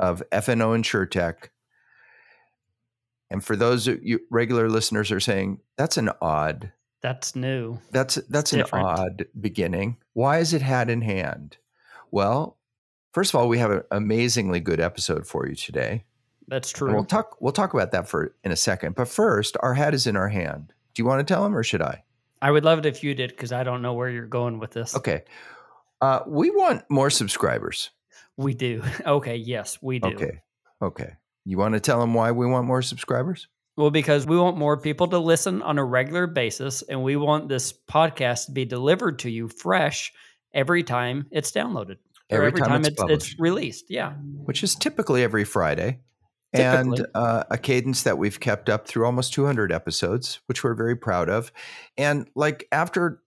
of FNO InsurTech. And for those of you regular listeners are saying, that's an odd. That's new. That's an odd beginning. Why is it hat in hand? Well, first of all, we have an amazingly good episode for you today. That's true. And we'll talk about that in a second. But first, our hat is in our hand. Do you want to tell them or should I? I would love it if you did, because I don't know where you're going with this. Okay. We want more subscribers. We do. Okay. Yes, we do. Okay. You want to tell them why we want more subscribers? Well, because we want more people to listen on a regular basis, and we want this podcast to be delivered to you fresh every time it's downloaded. Every time it's released. Yeah. Which is typically every Friday. Typically. And a cadence that we've kept up through almost 200 episodes, which we're very proud of. And like after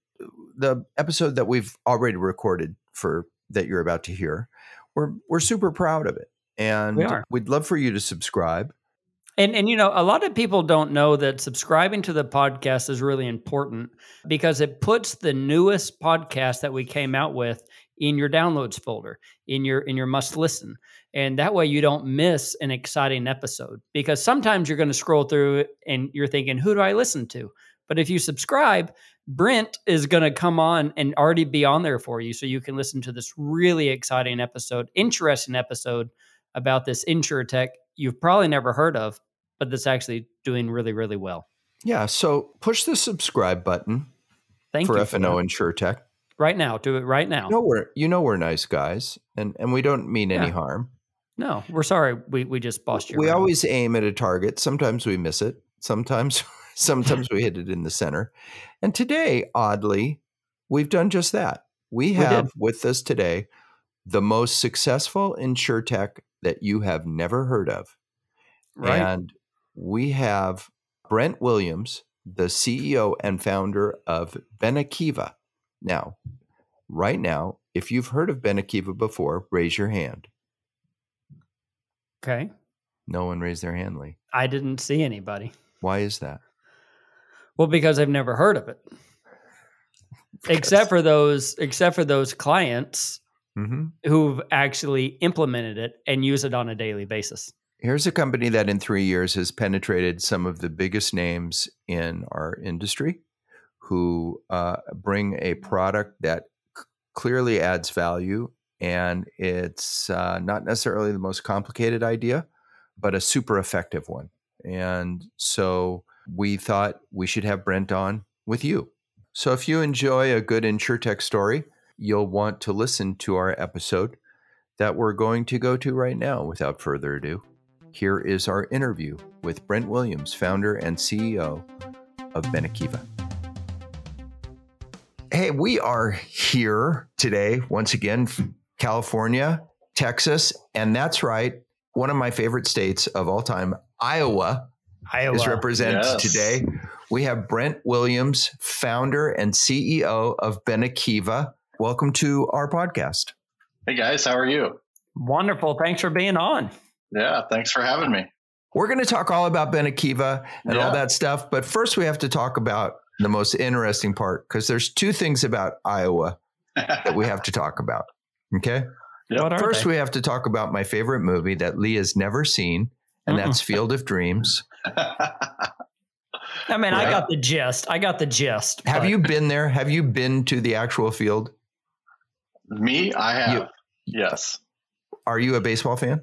the episode that we've already recorded for that you're about to hear, we're super proud of it, and we'd love for you to subscribe. And a lot of people don't know that subscribing to the podcast is really important, because it puts the newest podcast that we came out with in your downloads folder, in your must listen, and that way you don't miss an exciting episode. Because sometimes you're going to scroll through it and you're thinking, "Who do I listen to?" But if you subscribe, Brent is going to come on and already be on there for you, so you can listen to this really exciting episode, interesting episode about this InsurTech you've probably never heard of, but that's actually doing really, really well. Yeah, so push the subscribe button for FNO InsurTech. Right now, do it right now. You know we're nice guys, and we don't mean any harm. No, we're sorry we just bossed you. We always aim at a target. Sometimes we miss it. Sometimes we hit it in the center. And today, oddly, we've done just that. We have with us today the most successful InsurTech that you have never heard of. Right. And we have Brent Williams, the CEO and founder of Benekiva. Now, right now, if you've heard of Benekiva before, raise your hand. Okay. No one raised their hand, Lee. I didn't see anybody. Why is that? Well, because I've never heard of it, except for those clients who've actually implemented it and use it on a daily basis. Here's a company that in 3 years has penetrated some of the biggest names in our industry, who bring a product that clearly adds value, and it's not necessarily the most complicated idea, but a super effective one. And so we thought we should have Brent on with you. So if you enjoy a good InsurTech story, you'll want to listen to our episode that we're going to go to right now. Without further ado, here is our interview with Brent Williams, founder and CEO of Benekiva. Hey, we are here today, once again, California, Texas, and that's right, one of my favorite states of all time, Iowa is represented today. We have Brent Williams, founder and CEO of Benekiva. Welcome to our podcast. Hey guys, how are you? Wonderful. Thanks for being on. Yeah, thanks for having me. We're going to talk all about Benekiva and all that stuff, but first we have to talk about the most interesting part, because there's two things about Iowa that we have to talk about. Okay? Yep. First, we have to talk about my favorite movie that Lee has never seen, and that's Field of Dreams. I mean, right? I got the gist. Have you been there? Have you been to the actual field? Me? I have. Yes. Are you a baseball fan?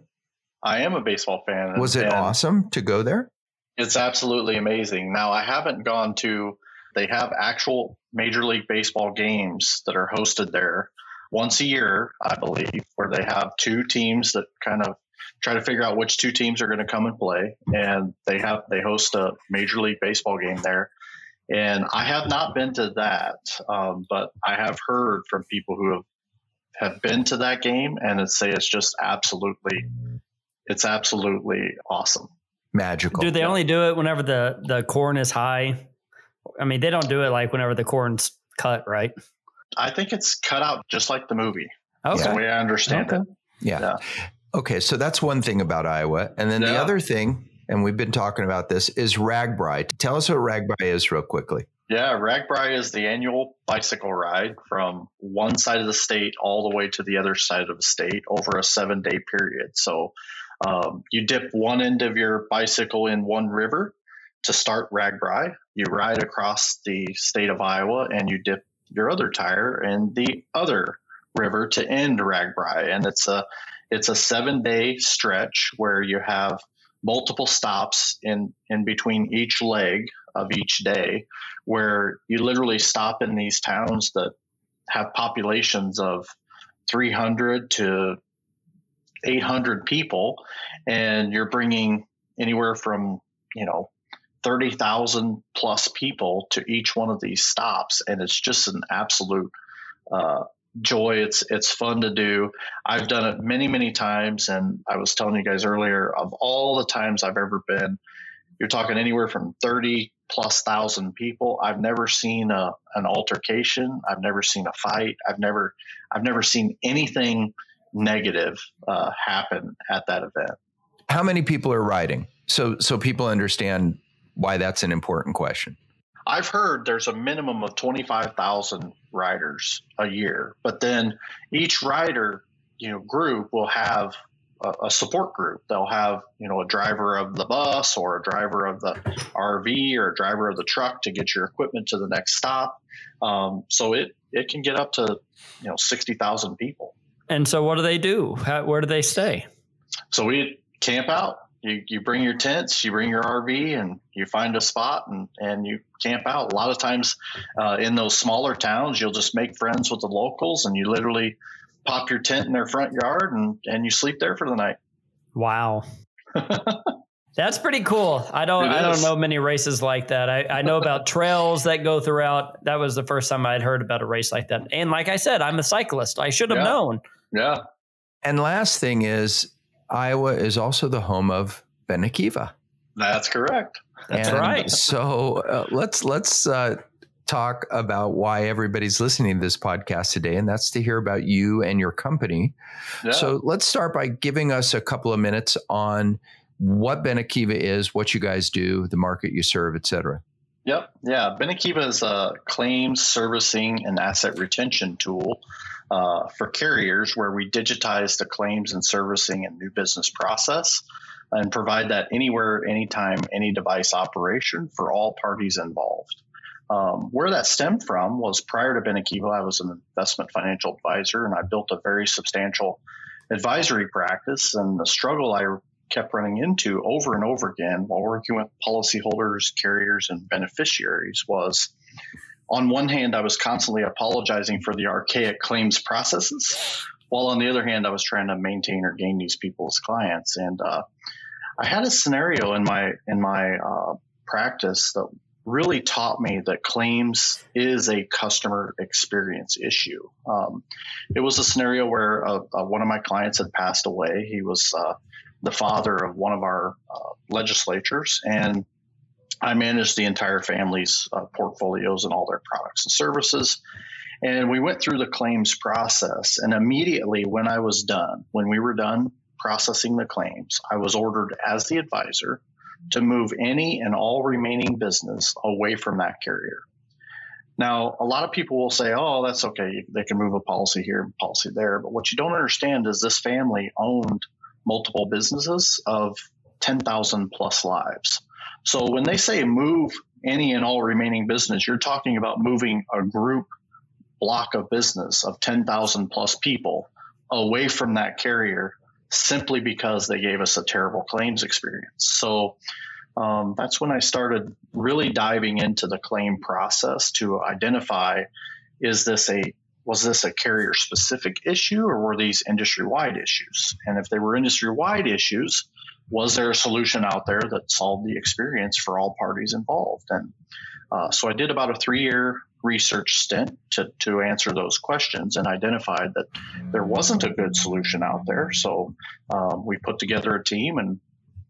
I am a baseball fan. Was it awesome to go there? It's absolutely amazing. Now, I haven't gone to, they have actual Major League Baseball games that are hosted there once a year, I believe, where they have two teams that kind of try to figure out which two teams are going to come and play, and they host a Major League Baseball game there. And I have not been to that, but I have heard from people who have been to that game, and say it's just absolutely It's absolutely awesome. Magical. Do they only do it whenever the corn is high? I mean, they don't do it like whenever the corn's cut, right? I think it's cut out just like the movie. Okay. That's the way I understand it. Yeah. Okay. So that's one thing about Iowa. And then the other thing, and we've been talking about this, is RAGBRAI. Tell us what RAGBRAI is real quickly. Yeah. RAGBRAI is the annual bicycle ride from one side of the state all the way to the other side of the state over a 7-day period. So you dip one end of your bicycle in one river to start RAGBRAI. You ride across the state of Iowa and you dip your other tire in the other river to end RAGBRAI. And it's a 7-day stretch where you have multiple stops in between each leg of each day, where you literally stop in these towns that have populations of 300 to 800 people, and you're bringing anywhere from 30,000 plus people to each one of these stops, and it's just an absolute joy. It's fun to do. I've done it many, many times, and I was telling you guys earlier, of all the times I've ever been, you're talking anywhere from 30 plus thousand people. I've never seen an altercation. I've never seen a fight. I've never seen anything negative happen at that event. How many people are riding? So people understand why that's an important question. I've heard there's a minimum of 25,000 riders a year, but then each rider, group will have a support group. They'll have, a driver of the bus or a driver of the RV or a driver of the truck to get your equipment to the next stop. So it can get up to, 60,000 people. And so what do they do? Where do they stay? So we camp out. You bring your tents, you bring your RV, and you find a spot and you camp out. A lot of times in those smaller towns, you'll just make friends with the locals, and you literally pop your tent in their front yard and you sleep there for the night. Wow. That's pretty cool. I don't know many races like that. I know about trails that go throughout. That was the first time I'd heard about a race like that. And like I said, I'm a cyclist. I should have known. Yeah. And last thing is, Iowa is also the home of Benekiva. That's correct. That's right. So let's talk about why everybody's listening to this podcast today, and that's to hear about you and your company. Yeah. So let's start by giving us a couple of minutes on what Benekiva is, what you guys do, the market you serve, et cetera. Yep. Yeah. Benekiva is a claims servicing and asset retention tool for carriers, where we digitize the claims and servicing and new business process and provide that anywhere, anytime, any device operation for all parties involved. Where that stemmed from was, prior to Benekiva, I was an investment financial advisor, and I built a very substantial advisory practice. And the struggle I kept running into over and over again while working with policyholders, carriers, and beneficiaries was, on one hand, I was constantly apologizing for the archaic claims processes, while on the other hand, I was trying to maintain or gain these people as clients. And I had a scenario in my practice that really taught me that claims is a customer experience issue. It was a scenario where one of my clients had passed away. He was the father of one of our legislators, and I managed the entire family's portfolios and all their products and services. And we went through the claims process. And immediately when we were done processing the claims, I was ordered as the advisor to move any and all remaining business away from that carrier. Now, a lot of people will say, oh, that's okay. They can move a policy here and policy there. But what you don't understand is this family owned multiple businesses of 10,000 plus lives. So when they say move any and all remaining business, you're talking about moving a group block of business of 10,000 plus people away from that carrier simply because they gave us a terrible claims experience. So that's when I started really diving into the claim process to identify, was this a carrier specific issue, or were these industry wide issues? And if they were industry wide issues, was there a solution out there that solved the experience for all parties involved? And so I did about a 3-year research stint to answer those questions and identified that there wasn't a good solution out there. So we put together a team and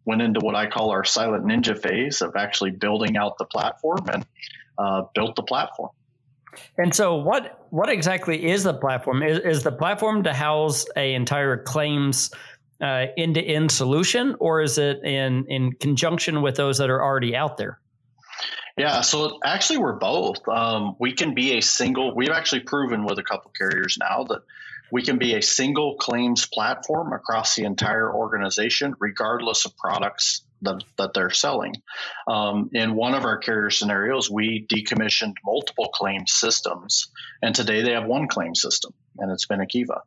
went into what I call our silent ninja phase of actually building out the platform and built the platform. And so what exactly is the platform? Is the platform to house a entire claims end-to-end solution, or is it in conjunction with those that are already out there? Yeah, so actually we're both. We can be a single, we've actually proven with a couple carriers now that we can be a single claims platform across the entire organization, regardless of products that they're selling. In one of our carrier scenarios, we decommissioned multiple claim systems, and today they have one claim system, and it's Benekiva.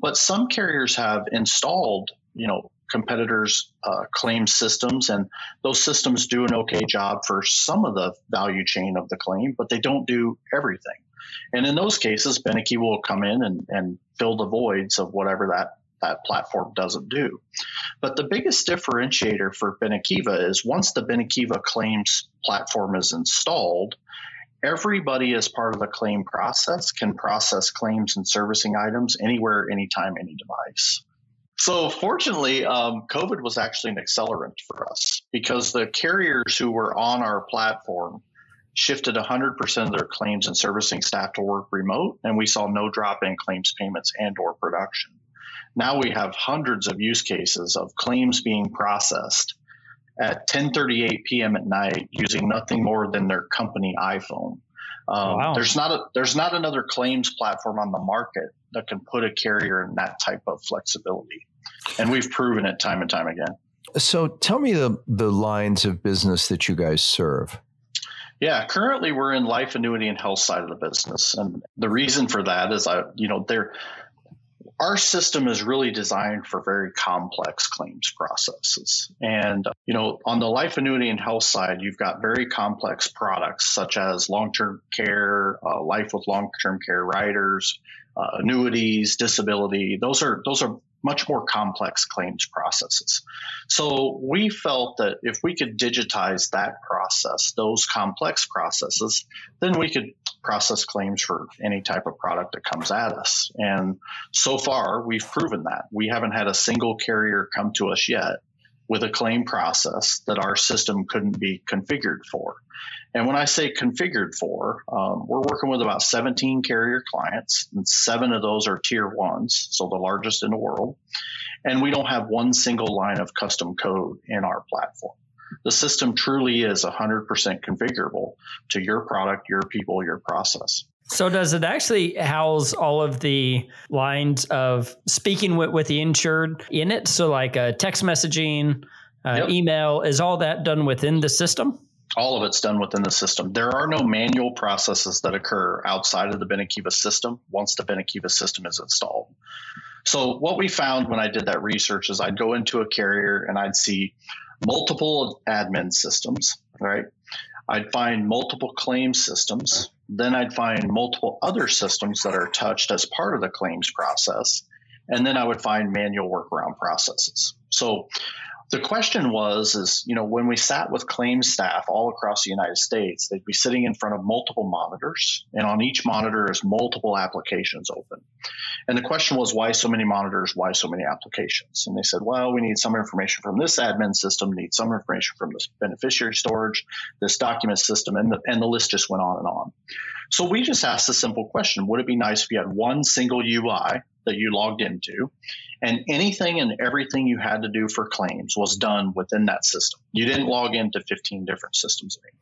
But some carriers have installed, competitors' claim systems, and those systems do an okay job for some of the value chain of the claim, but they don't do everything. And in those cases, Benekiva will come in and fill the voids of whatever that platform doesn't do. But the biggest differentiator for Benekiva is once the Benekiva claims platform is installed, everybody as part of the claim process can process claims and servicing items anywhere, anytime, any device. So fortunately, COVID was actually an accelerant for us because the carriers who were on our platform shifted 100% of their claims and servicing staff to work remote, and we saw no drop in claims payments and or production. Now we have hundreds of use cases of claims being processed at 10:38 p.m. at night using nothing more than their company iPhone. Wow. There's not another claims platform on the market that can put a carrier in that type of flexibility. And we've proven it time and time again. So tell me the lines of business that you guys serve. Yeah, currently we're in life, annuity, and health side of the business. And the reason for that is our system is really designed for very complex claims processes. And, on the life, annuity, and health side, you've got very complex products such as long-term care, life with long-term care riders, annuities, disability. Those are much more complex claims processes. So we felt that if we could digitize that process, those complex processes, then we could process claims for any type of product that comes at us. And so far, we've proven that. We haven't had a single carrier come to us yet with a claim process that our system couldn't be configured for. And when I say configured for, we're working with about 17 carrier clients, and 7 of those are tier ones, so the largest in the world. And we don't have one single line of custom code in our platform. The system truly is 100% configurable to your product, your people, your process. So does it actually house all of the lines of speaking with the insured in it? So like text messaging, yep. Email, is all that done within the system? All of it's done within the system. There are no manual processes that occur outside of the Benekiva system once the Benekiva system is installed. So what we found when I did that research is I'd go into a carrier and I'd see multiple admin systems, right? I'd find multiple claim systems. Then I'd find multiple other systems that are touched as part of the claims process. And then I would find manual workaround processes. So the question was, when we sat with claims staff all across the United States, they'd be sitting in front of multiple monitors, and on each monitor is multiple applications open. And the question was, why so many monitors? Why so many applications? And they said, well, we need some information from this admin system, need some information from this beneficiary storage, this document system, and the list just went on and on. So we just asked a simple question. Would it be nice if you had one single UI that you logged into, and anything and everything you had to do for claims was done within that system? You didn't log into 15 different systems anymore.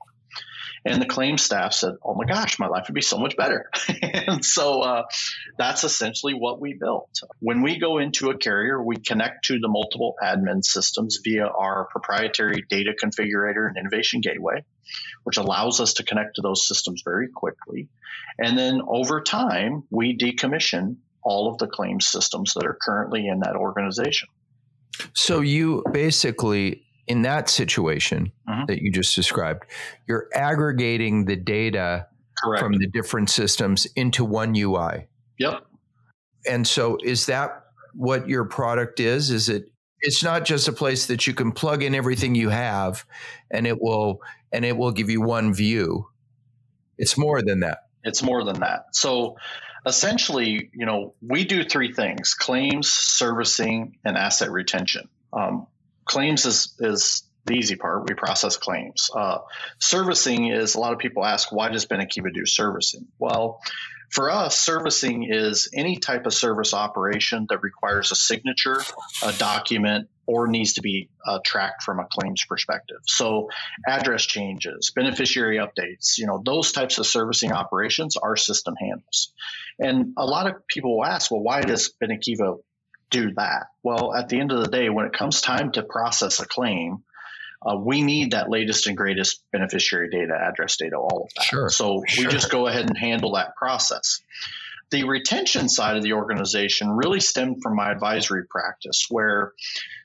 And the claims staff said, oh my gosh, my life would be so much better. And so that's essentially what we built. When we go into a carrier, we connect to the multiple admin systems via our proprietary data configurator and innovation gateway, which allows us to connect to those systems very quickly. And then over time, we decommission all of the claim systems that are currently in that organization. So you basically, in that situation that you just described, you're aggregating the data from the different systems into one UI. Yep. And so is that what your product is? Is it? It's not just a place that you can plug in everything you have and it will give you one view. It's more than that. It's more than that. So essentially, you know, we do three things: claims, servicing, and asset retention. Claims is the easy part. We process claims. Servicing is, a lot of people ask, why does Benekiva do servicing? Well, for us, servicing is any type of service operation that requires a signature, a document, or needs to be tracked from a claims perspective. So address changes, beneficiary updates, you know, those types of servicing operations our system handles. And a lot of people will ask, well, why does Benekiva do that? Well, at the end of the day, when it comes time to process a claim, we need that latest and greatest beneficiary data, address data, all of that. Sure, so we just go ahead and handle that process. The retention side of the organization really stemmed from my advisory practice, where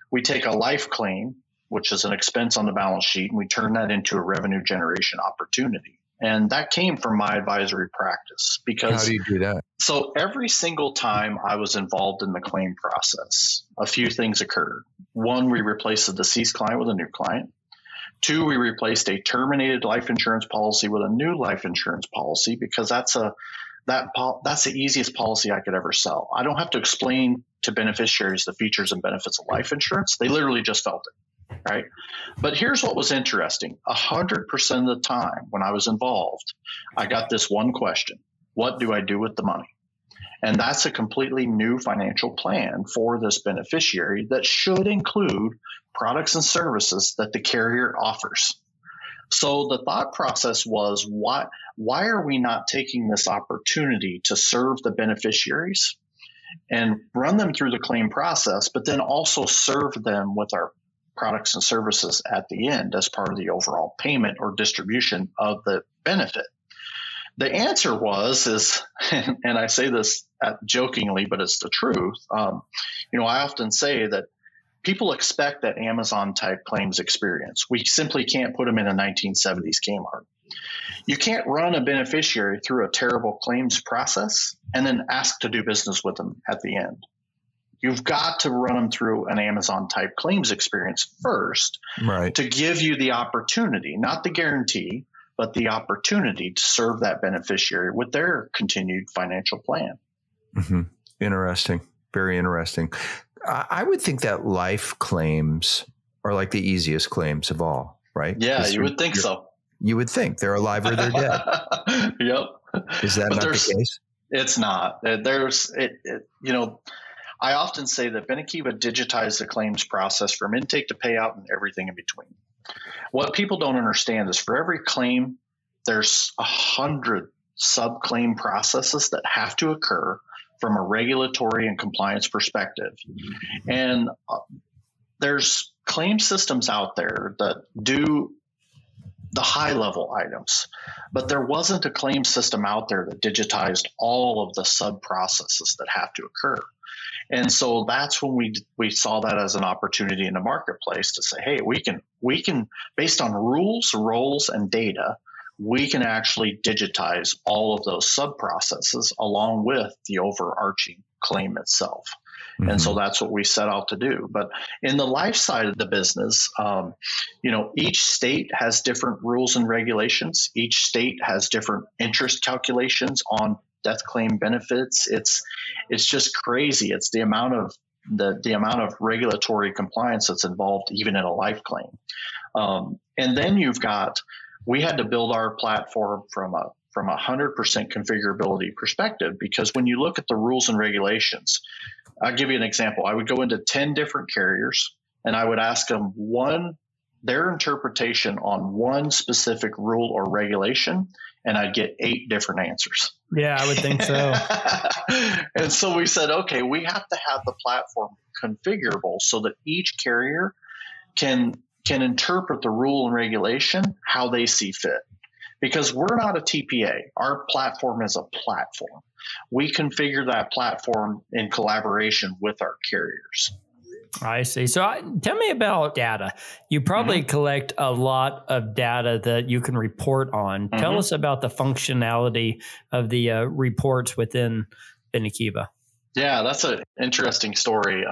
we take a life claim, which is an expense on the balance sheet, and we turn that into a revenue generation opportunity. And that came from my advisory practice. Because how do you do that? So every single time I was involved in the claim process, a few things occurred. One, we replaced a deceased client with a new client. Two, we replaced a terminated life insurance policy with a new life insurance policy, because that's the easiest policy I could ever sell. I don't have to explain to beneficiaries the features and benefits of life insurance. They literally just felt it. Right. But here's what was interesting. 100% of the time when I was involved, I got this one question: what do I do with the money? And that's a completely new financial plan for this beneficiary that should include products and services that the carrier offers. So the thought process was, why are we not taking this opportunity to serve the beneficiaries and run them through the claim process, but then also serve them with our products and services at the end as part of the overall payment or distribution of the benefit? The answer was, and I say this jokingly, but it's the truth. You know, I often say that people expect that Amazon type claims experience. We simply can't put them in a 1970s Kmart. You can't run a beneficiary through a terrible claims process and then ask to do business with them at the end. You've got to run them through an Amazon-type claims experience first, right, to give you the opportunity, not the guarantee, but the opportunity to serve that beneficiary with their continued financial plan. Mm-hmm. Interesting. Very interesting. I would think that life claims are like the easiest claims of all, right? Yeah, you would think so. You would think they're alive or they're dead. Yep. Is that not the case? It's not. You know, I often say that Benekiva digitized the claims process from intake to payout and everything in between. What people don't understand is for every claim, there's 100 sub-claim processes that have to occur from a regulatory and compliance perspective. And there's claim systems out there that do the high-level items, but there wasn't a claim system out there that digitized all of the sub-processes that have to occur. And so that's when we saw that as an opportunity in the marketplace to say, hey, we can, based on rules, roles, and data, we can actually digitize all of those sub-processes along with the overarching claim itself. Mm-hmm. And so that's what we set out to do. But in the life side of the business, you know, each state has different rules and regulations. Each state has different interest calculations on death claim benefits. It's just crazy. It's the amount of the amount of regulatory compliance that's involved, even in a life claim. And then we had to build our platform from a 100% configurability perspective, because when you look at the rules and regulations, I'll give you an example. I would go into 10 different carriers and I would ask them their interpretation on one specific rule or regulation, and I'd get 8 different answers. Yeah, I would think so. And so we said, okay, we have to have the platform configurable so that each carrier can interpret the rule and regulation how they see fit. Because we're not a TPA. Our platform is a platform. We configure that platform in collaboration with our carriers. I see. So tell me about data. You probably collect a lot of data that you can report on. Mm-hmm. Tell us about the functionality of the reports within Benekiva. Yeah, that's an interesting story.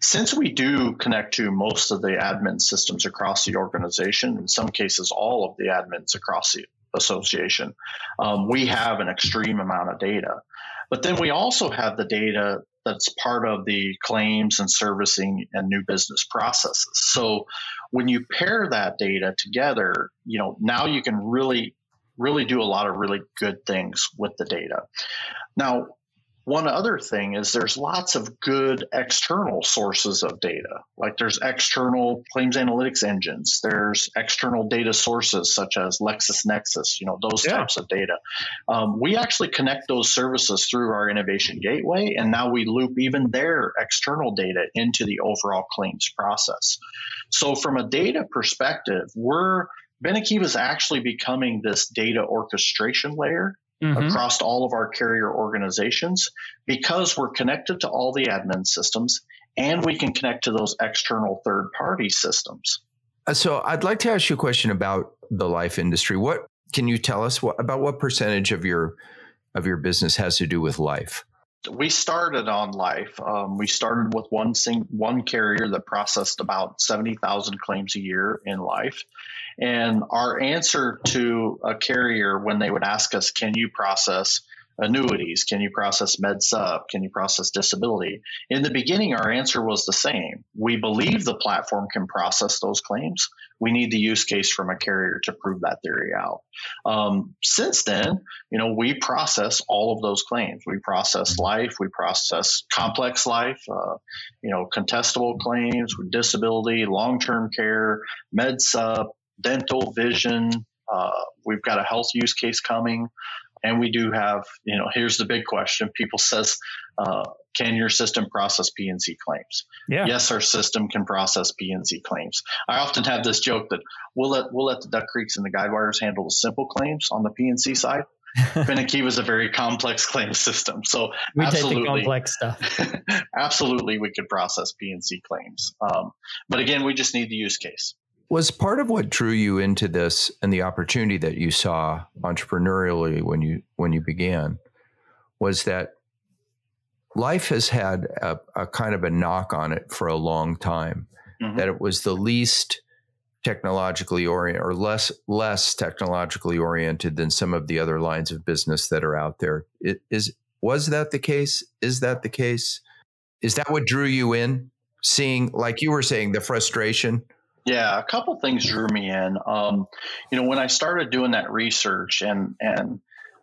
Since we do connect to most of the admin systems across the organization, in some cases all of the admins across the association. We have an extreme amount of data. But then we also have the data that's part of the claims and servicing and new business processes. So when you pair that data together, you know, now you can really do a lot of really good things with the data. Now, one other thing is there's lots of good external sources of data. Like there's external claims analytics engines. There's external data sources such as LexisNexis, you know, those types of data. We actually connect those services through our innovation gateway, and now we loop even their external data into the overall claims process. So from a data perspective, Benekiva is actually becoming this data orchestration layer across all of our carrier organizations, because we're connected to all the admin systems and we can connect to those external third-party systems. So I'd like to ask you a question about the life industry. What can you tell us about what percentage of your business has to do with life? We started on life. We started with one carrier that processed about 70,000 claims a year in life. And our answer to a carrier when they would ask us, can you process annuities? Can you process med sub? Can you process disability? In the beginning, our answer was the same. We believe the platform can process those claims. We need the use case from a carrier to prove that theory out. Since then, you know, we process all of those claims. We process life, we process complex life, you know, contestable claims, disability, long-term care, med sub, dental, vision. We've got a health use case coming. And we do have, you know, here's the big question. People says, can your system process P&C claims? Yeah. Yes, our system can process P&C claims. I often have this joke that we'll let the Duck Creeks and the Guidewires handle the simple claims on the P&C side. Benekiva is a very complex claim system. So we take the complex stuff. Absolutely, we could process P&C claims. But again, we just need the use case. Was part of what drew you into this and the opportunity that you saw entrepreneurially when you began was that life has had a kind of a knock on it for a long time, that it was the least technologically oriented or less technologically oriented than some of the other lines of business that are out there. Was that the case? Is that the case? Is that what drew you in? Seeing, like you were saying, the frustration? Yeah, a couple things drew me in. You know, when I started doing that research, and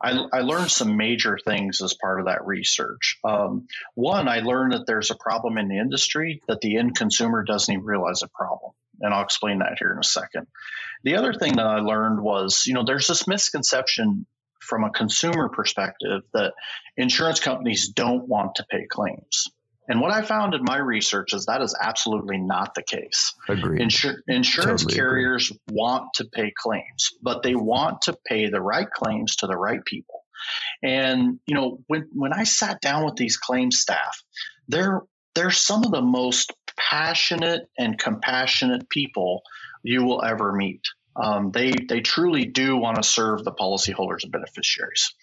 I learned some major things as part of that research. One, I learned that there's a problem in the industry that the end consumer doesn't even realize a problem. And I'll explain that here in a second. The other thing that I learned was, you know, there's this misconception from a consumer perspective that insurance companies don't want to pay claims. And what I found in my research is that is absolutely not the case. Agreed. Insurance totally carriers want to pay claims, but they want to pay the right claims to the right people. And, you know, when I sat down with these claims staff, they're some of the most passionate and compassionate people you will ever meet. They truly do want to serve the policyholders and beneficiaries.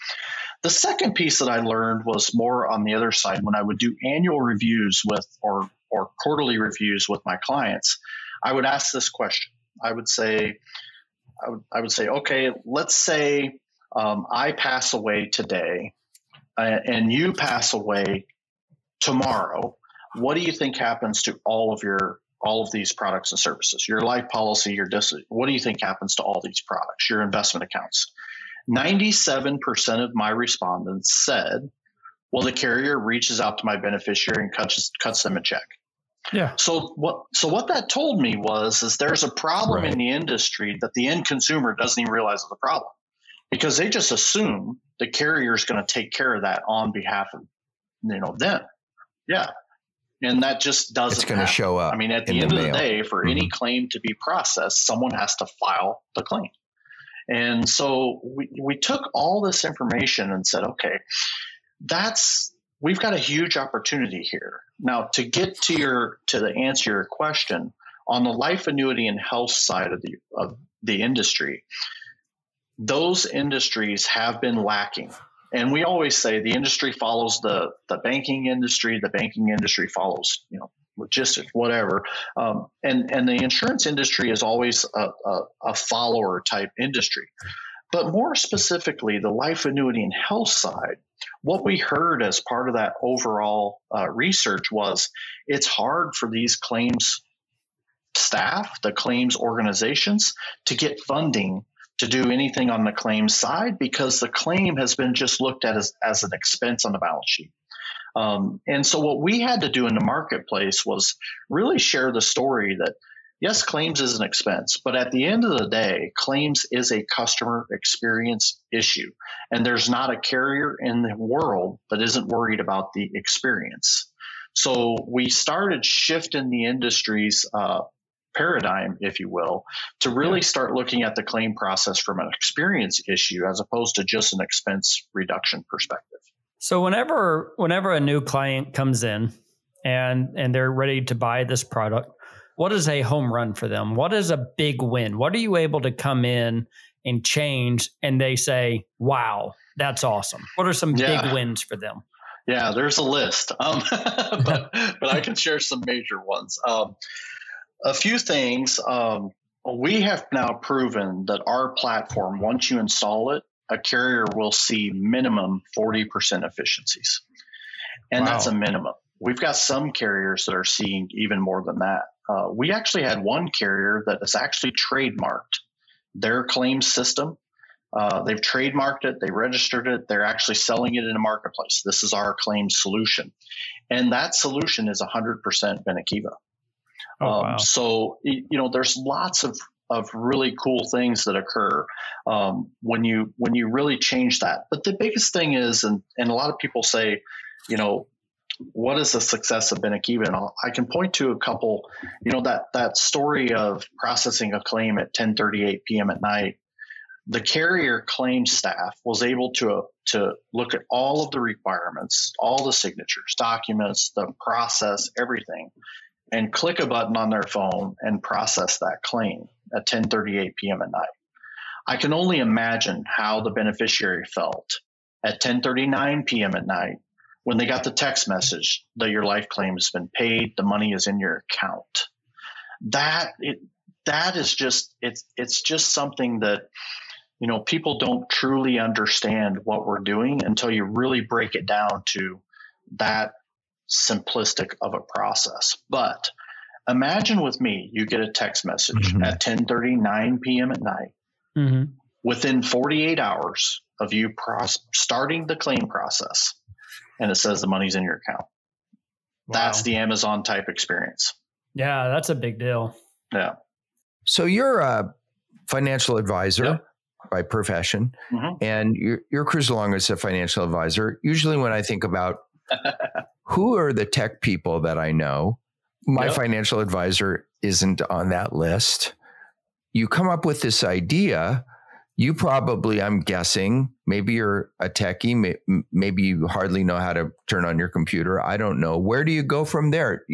The second piece that I learned was more on the other side. When I would do annual reviews with or quarterly reviews with my clients, I would ask this question. I would say, okay, let's say I pass away today and you pass away tomorrow. What do you think happens to all of these products and services, your life policy, your disability? What do you think happens to all these products, your investment accounts? 97% of my respondents said, well, the carrier reaches out to my beneficiary and cuts them a check. Yeah. So what that told me was there's a problem in the industry that the end consumer doesn't even realize is a problem, because they just assume the carrier is going to take care of that on behalf of, you know, them. Yeah. And that just doesn't happen. It's going to show up. I mean, at the end of the day, for any claim to be processed, someone has to file the claim. And so we took all this information and said, okay, we've got a huge opportunity here. Now, to get to answer your question, on the life, annuity, and health side of the industry, those industries have been lacking. And we always say the industry follows the banking industry. The banking industry follows, you know, logistics, whatever. And the insurance industry is always a follower type industry. But more specifically, the life annuity and health side, what we heard as part of that overall research was it's hard for these claims staff, the claims organizations, to get funding to do anything on the claims side because the claim has been just looked at as an expense on the balance sheet. And so what we had to do in the marketplace was really share the story that, yes, claims is an expense, but at the end of the day, claims is a customer experience issue. And there's not a carrier in the world that isn't worried about the experience. So we started shifting the industry's paradigm, if you will, to really start looking at the claim process from an experience issue as opposed to just an expense reduction perspective. So whenever a new client comes in and they're ready to buy this product, what is a home run for them? What is a big win? What are you able to come in and change and they say, wow, that's awesome? What are some big wins for them? Yeah, there's a list, but I can share some major ones. A few things. We have now proven that our platform, once you install it, a carrier will see minimum 40% efficiencies. And That's a minimum. We've got some carriers that are seeing even more than that. We actually had one carrier that has actually trademarked their claims system. They've trademarked it. They registered it. They're actually selling it in a marketplace. This is our claims solution. And that solution is 100% Benekiva. So, you know, there's lots of really cool things that occur when you really change that. But the biggest thing is, and a lot of people say, you know, what is the success of Benekiva? And I can point to a couple, you know, that story of processing a claim at 10:38 p.m. at night. The carrier claim staff was able to look at all of the requirements, all the signatures, documents, the process, everything, and click a button on their phone and process that claim at 10:38 p.m. at night. I can only imagine how the beneficiary felt at 10:39 p.m. at night when they got the text message that your life claim has been paid, the money is in your account. That is just it's just something that, you know, people don't truly understand what we're doing until you really break it down to that simplistic of a process. But imagine with me, you get a text message at 10:39 p.m. at night. Within 48 hours of you starting the claim process, and it says the money's in your account. Wow. That's the Amazon type experience. Yeah, that's a big deal. Yeah. So you're a financial advisor by profession, and you're cruising along as a financial advisor. Usually when I think about who are the tech people that I know, my financial advisor isn't on that list. You come up with this idea. You probably, I'm guessing, maybe you're a techie, maybe you hardly know how to turn on your computer. I don't know. Where do you go from there?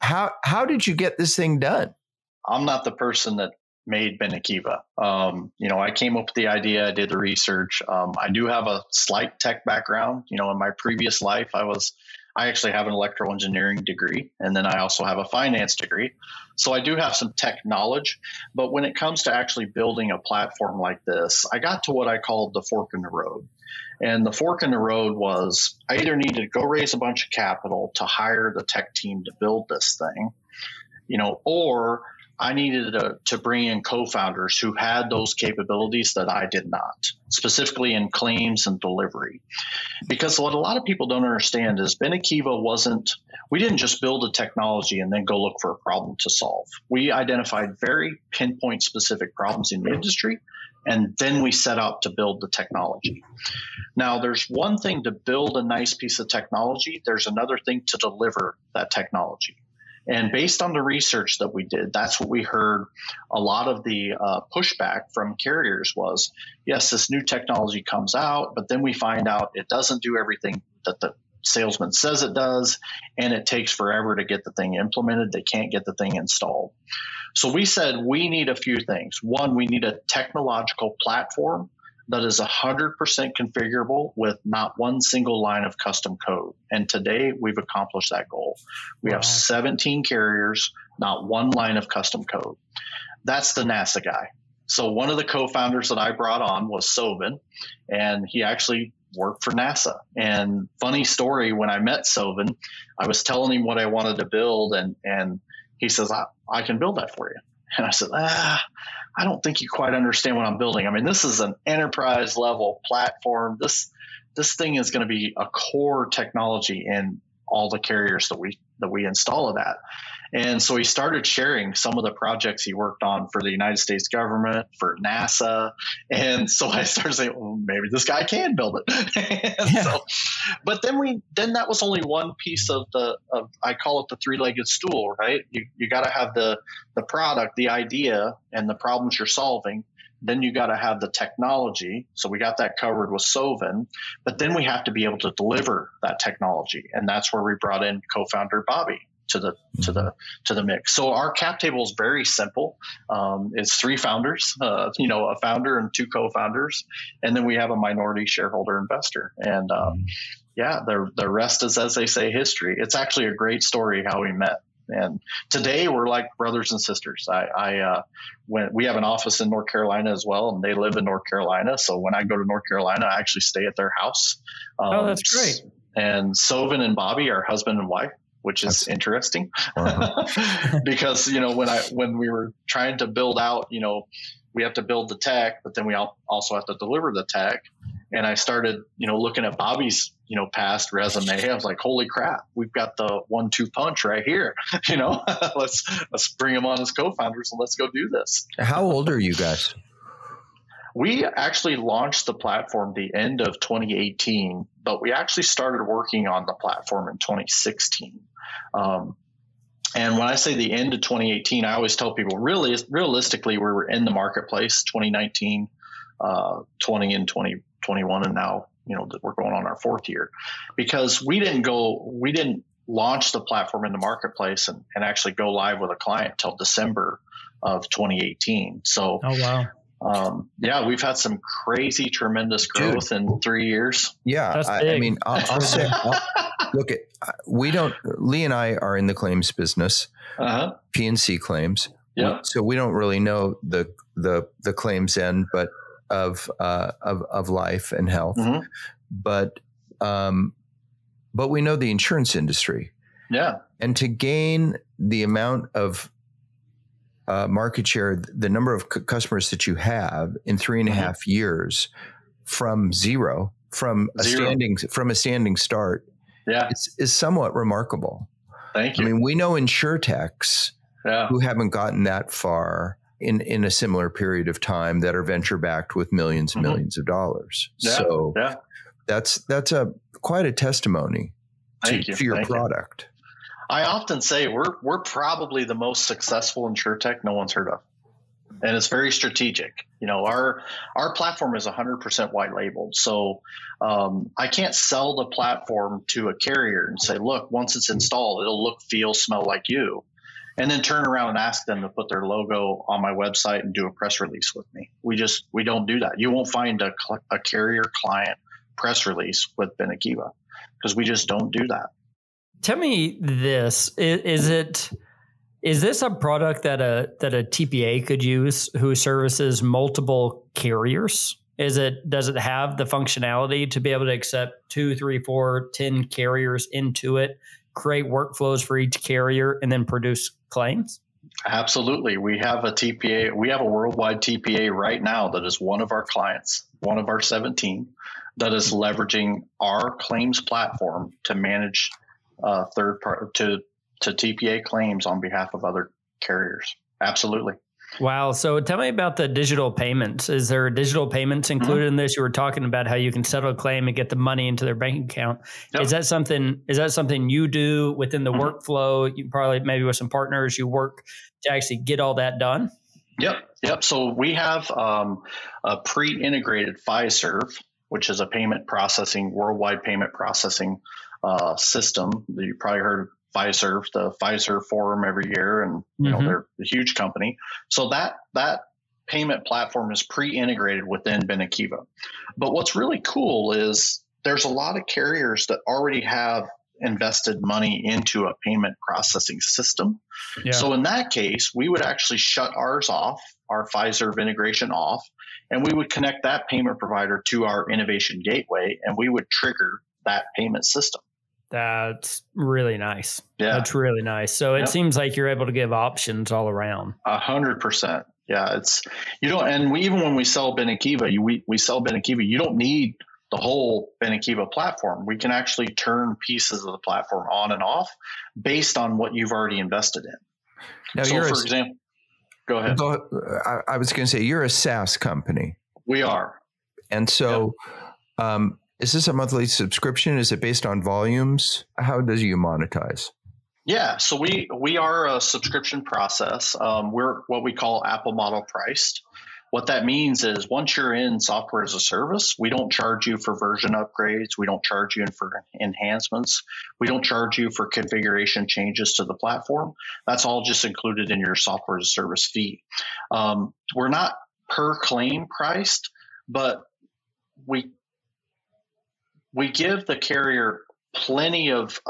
How did you get this thing done? I'm not the person that made Benekiva. You know, I came up with the idea. I did the research. I do have a slight tech background. You know, in my previous life, I actually have an electrical engineering degree, and then I also have a finance degree. So I do have some tech knowledge, but when it comes to actually building a platform like this, I got to what I called the fork in the road. And the fork in the road was I either needed to go raise a bunch of capital to hire the tech team to build this thing, you know, or I needed to bring in co-founders who had those capabilities that I did not, specifically in claims and delivery. Because what a lot of people don't understand is Benekiva we didn't just build a technology and then go look for a problem to solve. We identified very pinpoint specific problems in the industry, and then we set out to build the technology. Now, there's one thing to build a nice piece of technology. There's another thing to deliver that technology. And based on the research that we did, that's what we heard a lot of the pushback from carriers was, yes, this new technology comes out, but then we find out it doesn't do everything that the salesman says it does, and it takes forever to get the thing implemented. They can't get the thing installed. So we said we need a few things. One, we need a technological platform that is 100% configurable with not one single line of custom code. And today we've accomplished that goal. We have 17 carriers, not one line of custom code. That's the NASA guy. So one of the co-founders that I brought on was Sovan, and he actually worked for NASA. And funny story, when I met Sovan, I was telling him what I wanted to build, and he says, I can build that for you. And I said, I don't think you quite understand what I'm building. I mean, this is an enterprise level platform. This thing is going to be a core technology in all the carriers that we install of that. And so he started sharing some of the projects he worked on for the United States government, for NASA. And so I started saying, well, maybe this guy can build it. But then that was only one piece of I call it the three-legged stool, right? You got to have the product, the idea, and the problems you're solving. Then you got to have the technology. So we got that covered with Sovan, but then we have to be able to deliver that technology. And that's where we brought in co-founder Bobby to the mix. So our cap table is very simple. It's three founders, a founder and two co-founders, and then we have a minority shareholder investor. And the rest is, as they say, history. It's actually a great story how we met. And today we're like brothers and sisters. When we have an office in North Carolina as well, and they live in North Carolina. So when I go to North Carolina, I actually stay at their house. Oh, that's great. And Sovan and Bobby are husband and wife, which is interesting because, when we were trying to build out, we have to build the tech, but then we also have to deliver the tech. And I started, looking at Bobby's, past resume. I was like, holy crap, we've got the 1-2 punch right here. Let's bring him on as co-founders and let's go do this. How old are you guys? We actually launched the platform the end of 2018, but we actually started working on the platform in 2016. And when I say the end of 2018, I always tell people really, realistically, we were in the marketplace 2019, 20 and 2021, and now, we're going on our fourth year because we didn't launch the platform in the marketplace and actually go live with a client till December of 2018. So, oh, wow. We've had some crazy, tremendous growth in 3 years. Yeah. That's big. I mean, I'll say, look, Lee and I are in the claims business, P&C claims. Yeah. So we don't really know the claims end, but of life and health, but we know the insurance industry. Yeah. And to gain the amount of market share, the number of customers that you have in 3.5 years from a standing start, is somewhat remarkable. Thank you. I mean, we know InsurTechs who haven't gotten that far in a similar period of time that are venture backed with millions and millions of dollars. So that's quite a testimony to your product. I often say we're probably the most successful InsurTech no one's heard of. And it's very strategic. Our platform is 100% white labeled. So I can't sell the platform to a carrier and say, look, once it's installed, it'll look, feel, smell like you. And then turn around and ask them to put their logo on my website and do a press release with me. We don't do that. You won't find a carrier client press release with Benekiva because we just don't do that. Tell me this, is this a product that a TPA could use who services multiple carriers? Does it have the functionality to be able to accept 2, 3, 4, 10 carriers into it, create workflows for each carrier, and then produce claims? Absolutely. We have a TPA. We have a worldwide TPA right now that is one of our clients, one of our 17, that is leveraging our claims platform to manage third party to TPA claims on behalf of other carriers. Absolutely. Wow. So tell me about the digital payments. Is there digital payments included in this? You were talking about how you can settle a claim and get the money into their bank account. Yep. Is that something you do within the workflow? You probably, maybe with some partners, you work to actually get all that done? Yep. So we have a pre-integrated Fiserv, which is a worldwide payment processing system that you probably heard of. Fiserv, the Fiserv forum every year, and they're a huge company. So that payment platform is pre-integrated within Benekiva. But what's really cool is there's a lot of carriers that already have invested money into a payment processing system. Yeah. So in that case, we would actually shut ours off our Fiserv integration off, and we would connect that payment provider to our innovation gateway, and we would trigger that payment system. That's really nice. Yeah. That's really nice. So it seems like you're able to give options all around. 100%. Yeah. It's, you don't, and we, even when we sell Benekiva, we sell Benekiva, you don't need the whole Benekiva platform. We can actually turn pieces of the platform on and off based on what you've already invested in. Now, so for example, go ahead. I was going to say, you're a SaaS company. We are. And so, is this a monthly subscription? Is it based on volumes? How does you monetize? Yeah, so we are a subscription process. We're what we call Apple model priced. What that means is once you're in software as a service, we don't charge you for version upgrades. We don't charge you for enhancements. We don't charge you for configuration changes to the platform. That's all just included in your software as a service fee. We're not per claim priced, but we give the carrier plenty of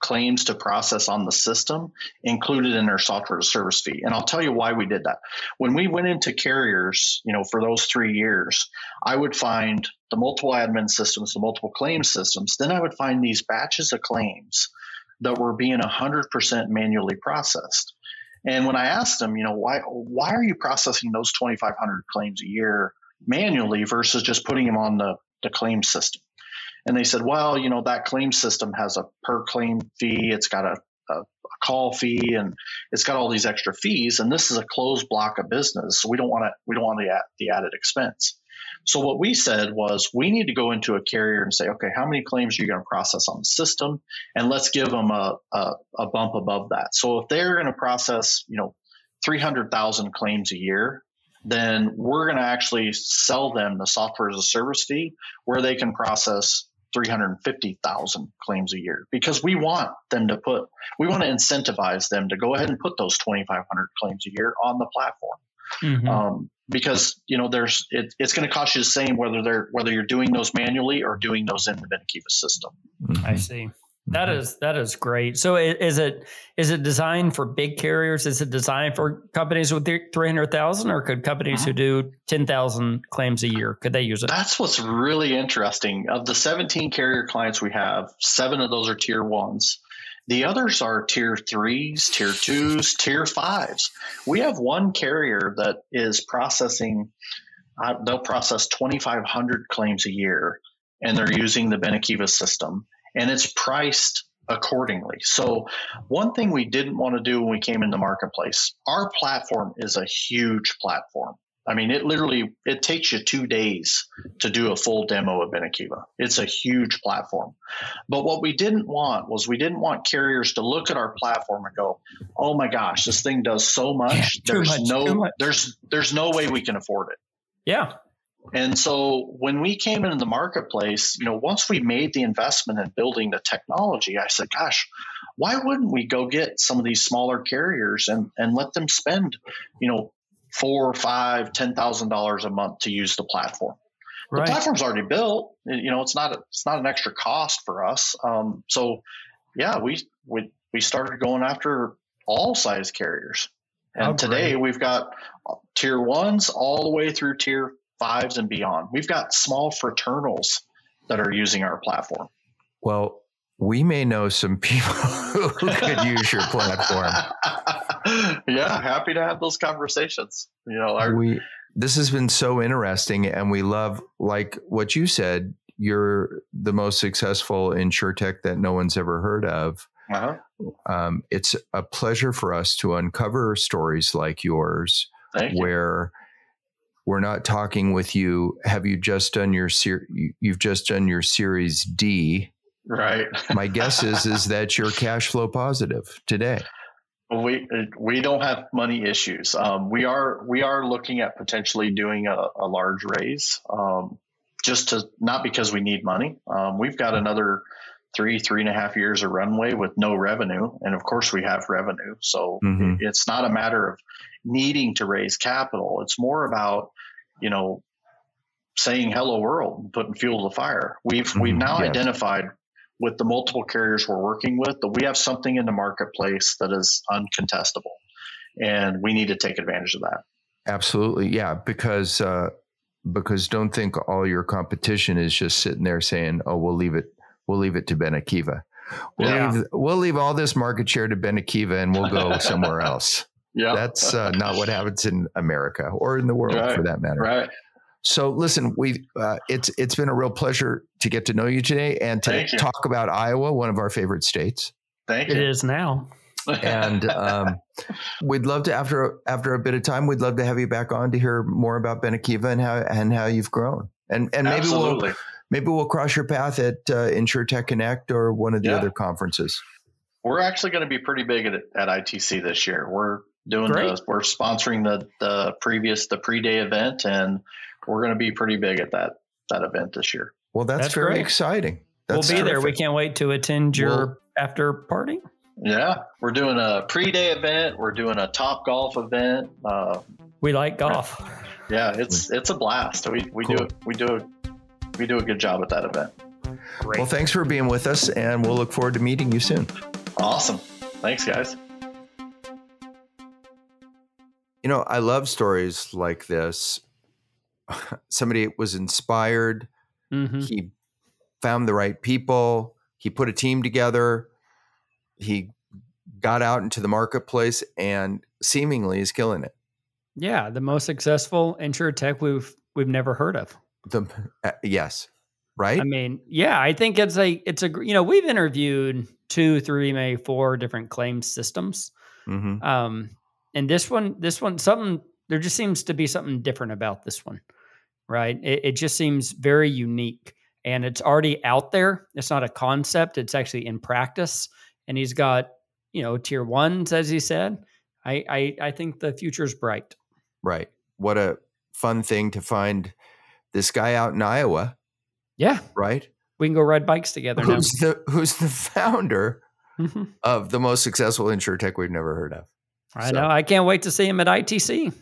claims to process on the system included in our software service fee. And I'll tell you why we did that. When we went into carriers, you know, for those 3 years, I would find the multiple admin systems, the multiple claim systems. Then I would find these batches of claims that were being 100% manually processed. And when I asked them, you know, why are you processing those 2,500 claims a year manually versus just putting them on the claim system? And they said, well, you know, that claim system has a per claim fee. It's got a call fee, and it's got all these extra fees. And this is a closed block of business, so we don't want the added expense. So what we said was, we need to go into a carrier and say, okay, how many claims are you going to process on the system? And let's give them a bump above that. So if they're going to process, you know, 300,000 claims a year, then we're going to actually sell them the software as a service fee where they can process 350,000 claims a year, because we want to incentivize them to go ahead and put those 2,500 claims a year on the platform. Mm-hmm. Because, you know, it's going to cost you the same, whether you're doing those manually or doing those in the Benekiva system. I see. That is great. So is it designed for big carriers? Is it designed for companies with 300,000, or could companies who do 10,000 claims a year, could they use it? That's what's really interesting. Of the 17 carrier clients we have, 7 of those are tier 1s. The others are tier 3s, tier 2s, tier 5s. We have one carrier that is processing, they'll process 2,500 claims a year, and they're using the Benekiva system. And it's priced accordingly. So one thing we didn't want to do when we came in the marketplace, our platform is a huge platform. I mean, it takes you 2 days to do a full demo of Benekiva. It's a huge platform. But what we didn't want was, we didn't want carriers to look at our platform and go, oh my gosh, this thing does so much. There's no way we can afford it. Yeah. And so when we came into the marketplace, you know, once we made the investment in building the technology, I said, gosh, why wouldn't we go get some of these smaller carriers and let them spend, you know, $4,000 or $5,000, $10,000 a month to use the platform? Right. The platform's already built. You know, it's not an extra cost for us. So yeah, we started going after all size carriers. And today we've got tier 1s all the way through tier 5s and beyond. We've got small fraternals that are using our platform. Well, we may know some people who could use your platform. Yeah, happy to have those conversations. You know, this has been so interesting, and we love, like what you said, you're the most successful InsureTech that no one's ever heard of. Uh-huh. It's a pleasure for us to uncover stories like yours. Thank you. Where we're not talking with you, have you just done your you've just done your Series D? Right. My guess is that you're cash flow positive today. We don't have money issues. We are looking at potentially doing a large raise, just to, not because we need money. We've got another 3.5 years of runway with no revenue. And of course we have revenue. So it's not a matter of needing to raise capital. It's more about, you know, saying hello world and putting fuel to the fire. We've now identified with the multiple carriers we're working with that we have something in the marketplace that is uncontestable, and we need to take advantage of that. Absolutely. Yeah. Because don't think all your competition is just sitting there saying, oh, we'll leave it to Benekiva. We'll leave all this market share to Benekiva and we'll go somewhere else. Yeah. That's not what happens in America or in the world for that matter. Right. So listen, it's been a real pleasure to get to know you today and to talk about Iowa, one of our favorite states. Thank you. It is now. And we'd love to, after a bit of time, we'd love to have you back on to hear more about Benekiva and how you've grown. And maybe we'll cross your path at InsureTech Connect or one of the other conferences. We're actually going to be pretty big at ITC this year. We're doing we're sponsoring the pre-day event, and we're going to be pretty big at that event this year. Well, that's very exciting. That's we'll be terrific. There. We can't wait to attend your after party. Yeah, we're doing a pre-day event. We're doing a top golf event. We like golf. Yeah, it's a blast. We do a good job at that event. Great. Well, thanks for being with us, and we'll look forward to meeting you soon. Awesome. Thanks, guys. You know, I love stories like this. Somebody was inspired. Mm-hmm. He found the right people. He put a team together. He got out into the marketplace and seemingly is killing it. Yeah, the most successful InsureTech we've never heard of. Yes, right? I mean, yeah, I think it's a we've interviewed 2, 3, maybe 4 different claims systems. Mm-hmm. And this one, something there just seems to be something different about this one, right? It just seems very unique, and it's already out there. It's not a concept; it's actually in practice. And he's got, tier ones, as he said. I think the future's bright. Right. What a fun thing to find this guy out in Iowa. Yeah. Right. We can go ride bikes together. Who's the founder of the most successful InsureTech we've never heard of. I know. I can't wait to see him at ITC.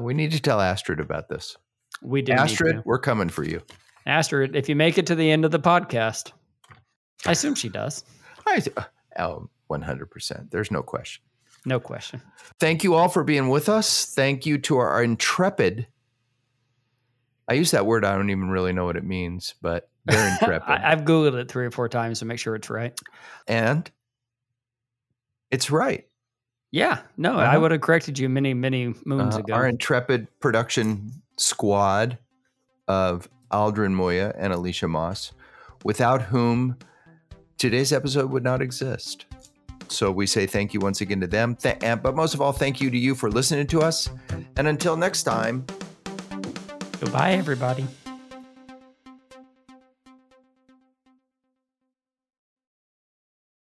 We need to tell Astrid about this. We do. Astrid, we're coming for you. Astrid, if you make it to the end of the podcast, I assume she does. 100%. There's no question. No question. Thank you all for being with us. Thank you to our intrepid. I use that word. I don't even really know what it means, but they're intrepid. I've Googled it 3 or 4 times to make sure it's right. And it's right. Yeah. No, I would have corrected you many, many moons ago. Our intrepid production squad of Aldrin Moya and Alicia Moss, without whom today's episode would not exist. So we say thank you once again to them. But most of all, thank you to you for listening to us. And until next time. Goodbye, everybody.